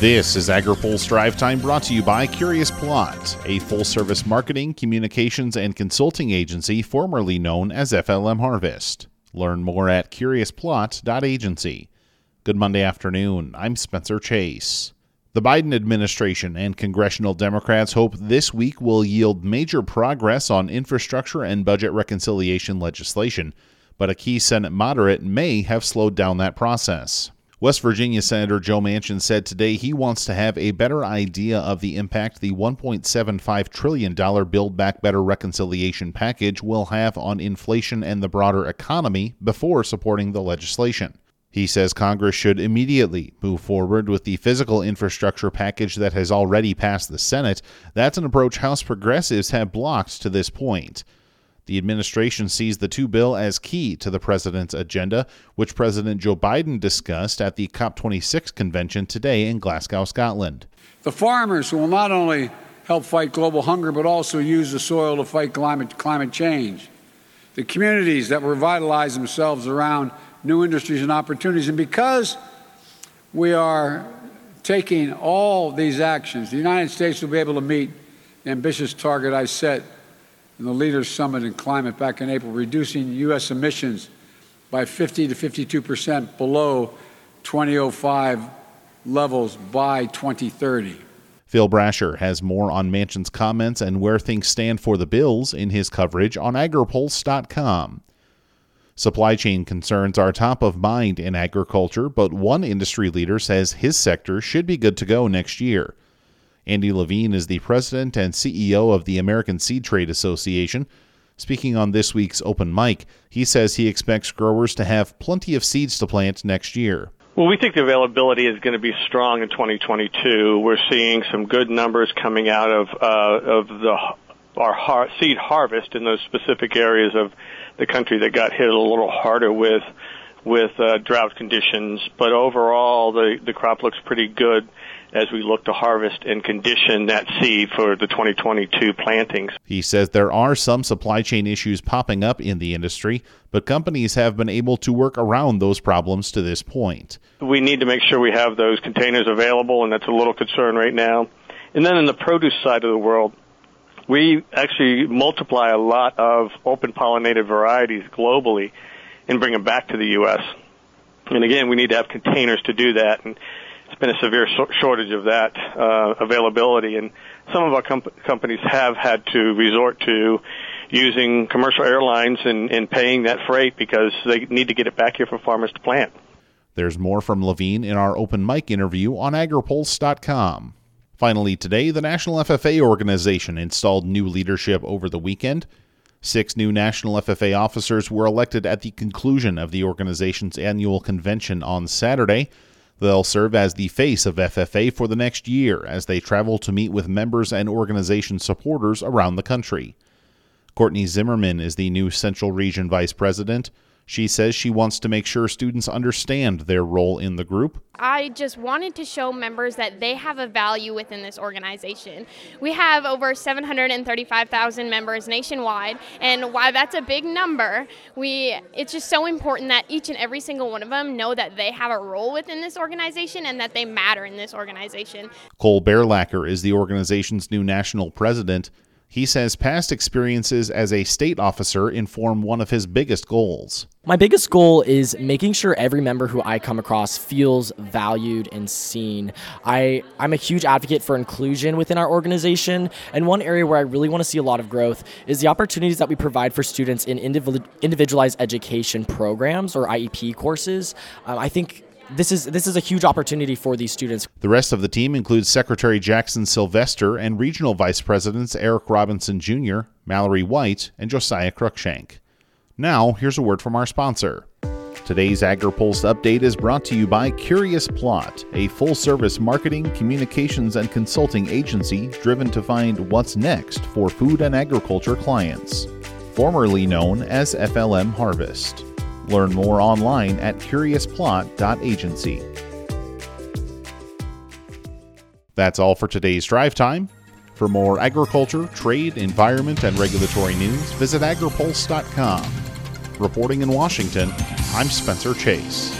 This is AgriPulse Drive Time, brought to you by Curious Plot, a full-service marketing, communications, and consulting agency formerly known as FLM Harvest. Learn more at curiousplot.agency. Good Monday afternoon. I'm Spencer Chase. The Biden administration and congressional Democrats hope this week will yield major progress on infrastructure and budget reconciliation legislation, but a key Senate moderate may have slowed down that process. West Virginia Senator Joe Manchin said today he wants to have a better idea of the impact the $1.75 trillion Build Back Better reconciliation package will have on inflation and the broader economy before supporting the legislation. He says Congress should immediately move forward with the physical infrastructure package that has already passed the Senate. That's an approach House progressives have blocked to this point. The administration sees the two-bill as key to the president's agenda, which President Joe Biden discussed at the COP26 convention today in Glasgow, Scotland. The farmers will not only help fight global hunger, but also use the soil to fight climate change. The communities that revitalize themselves around new industries and opportunities. And because we are taking all these actions, the United States will be able to meet the ambitious target I set in the Leaders Summit in Climate back in April, reducing U.S. emissions by 50% to 52% below 2005 levels by 2030. Phil Brasher has more on Manchin's comments and where things stand for the bills in his coverage on agripulse.com. Supply chain concerns are top of mind in agriculture, but one industry leader says his sector should be good to go next year. Andy Levine is the president and CEO of the American Seed Trade Association. Speaking on this week's open mic, he says he expects growers to have plenty of seeds to plant next year. Well, we think the availability is going to be strong in 2022. We're seeing some good numbers coming out of our seed harvest in those specific areas of the country that got hit a little harder with drought conditions. But overall, the crop looks pretty good as we look to harvest and condition that seed for the 2022 plantings. He says there are some supply chain issues popping up in the industry, but companies have been able to work around those problems to this point. We need to make sure we have those containers available, and that's a little concern right now. And then in the produce side of the world, we actually multiply a lot of open pollinated varieties globally and bring them back to the U.S. And again, we need to have containers to do that, and it's been a severe shortage of that availability, and some of our companies have had to resort to using commercial airlines and paying that freight because they need to get it back here for farmers to plant. There's more from Levine in our open mic interview on agripulse.com. Finally today, the National FFA Organization installed new leadership over the weekend. 6 new National FFA officers were elected at the conclusion of the organization's annual convention on Saturday. They'll serve as the face of FFA for the next year as they travel to meet with members and organization supporters around the country. Courtney Zimmerman is the new Central Region Vice President. She says she wants to make sure students understand their role in the group. I just wanted to show members that they have a value within this organization. We have over 735,000 members nationwide, and while that's a big number, it's just so important that each and every single one of them know that they have a role within this organization and that they matter in this organization. Cole Bearlacker is the organization's new national president. He says past experiences as a state officer inform one of his biggest goals. My biggest goal is making sure every member who I come across feels valued and seen. I'm a huge advocate for inclusion within our organization, and one area where I really want to see a lot of growth is the opportunities that we provide for students in individualized education programs, or IEP courses. I think This is a huge opportunity for these students. The rest of the team includes Secretary Jackson Sylvester and Regional Vice Presidents Eric Robinson Jr., Mallory White, and Josiah Cruikshank. Now, here's a word from our sponsor. Today's AgriPulse update is brought to you by Curious Plot, a full-service marketing, communications, and consulting agency driven to find what's next for food and agriculture clients, formerly known as FLM Harvest. Learn more online at curiousplot.agency. That's all for today's Drive Time. For more agriculture, trade, environment, and regulatory news, visit agripulse.com. Reporting in Washington, I'm Spencer Chase.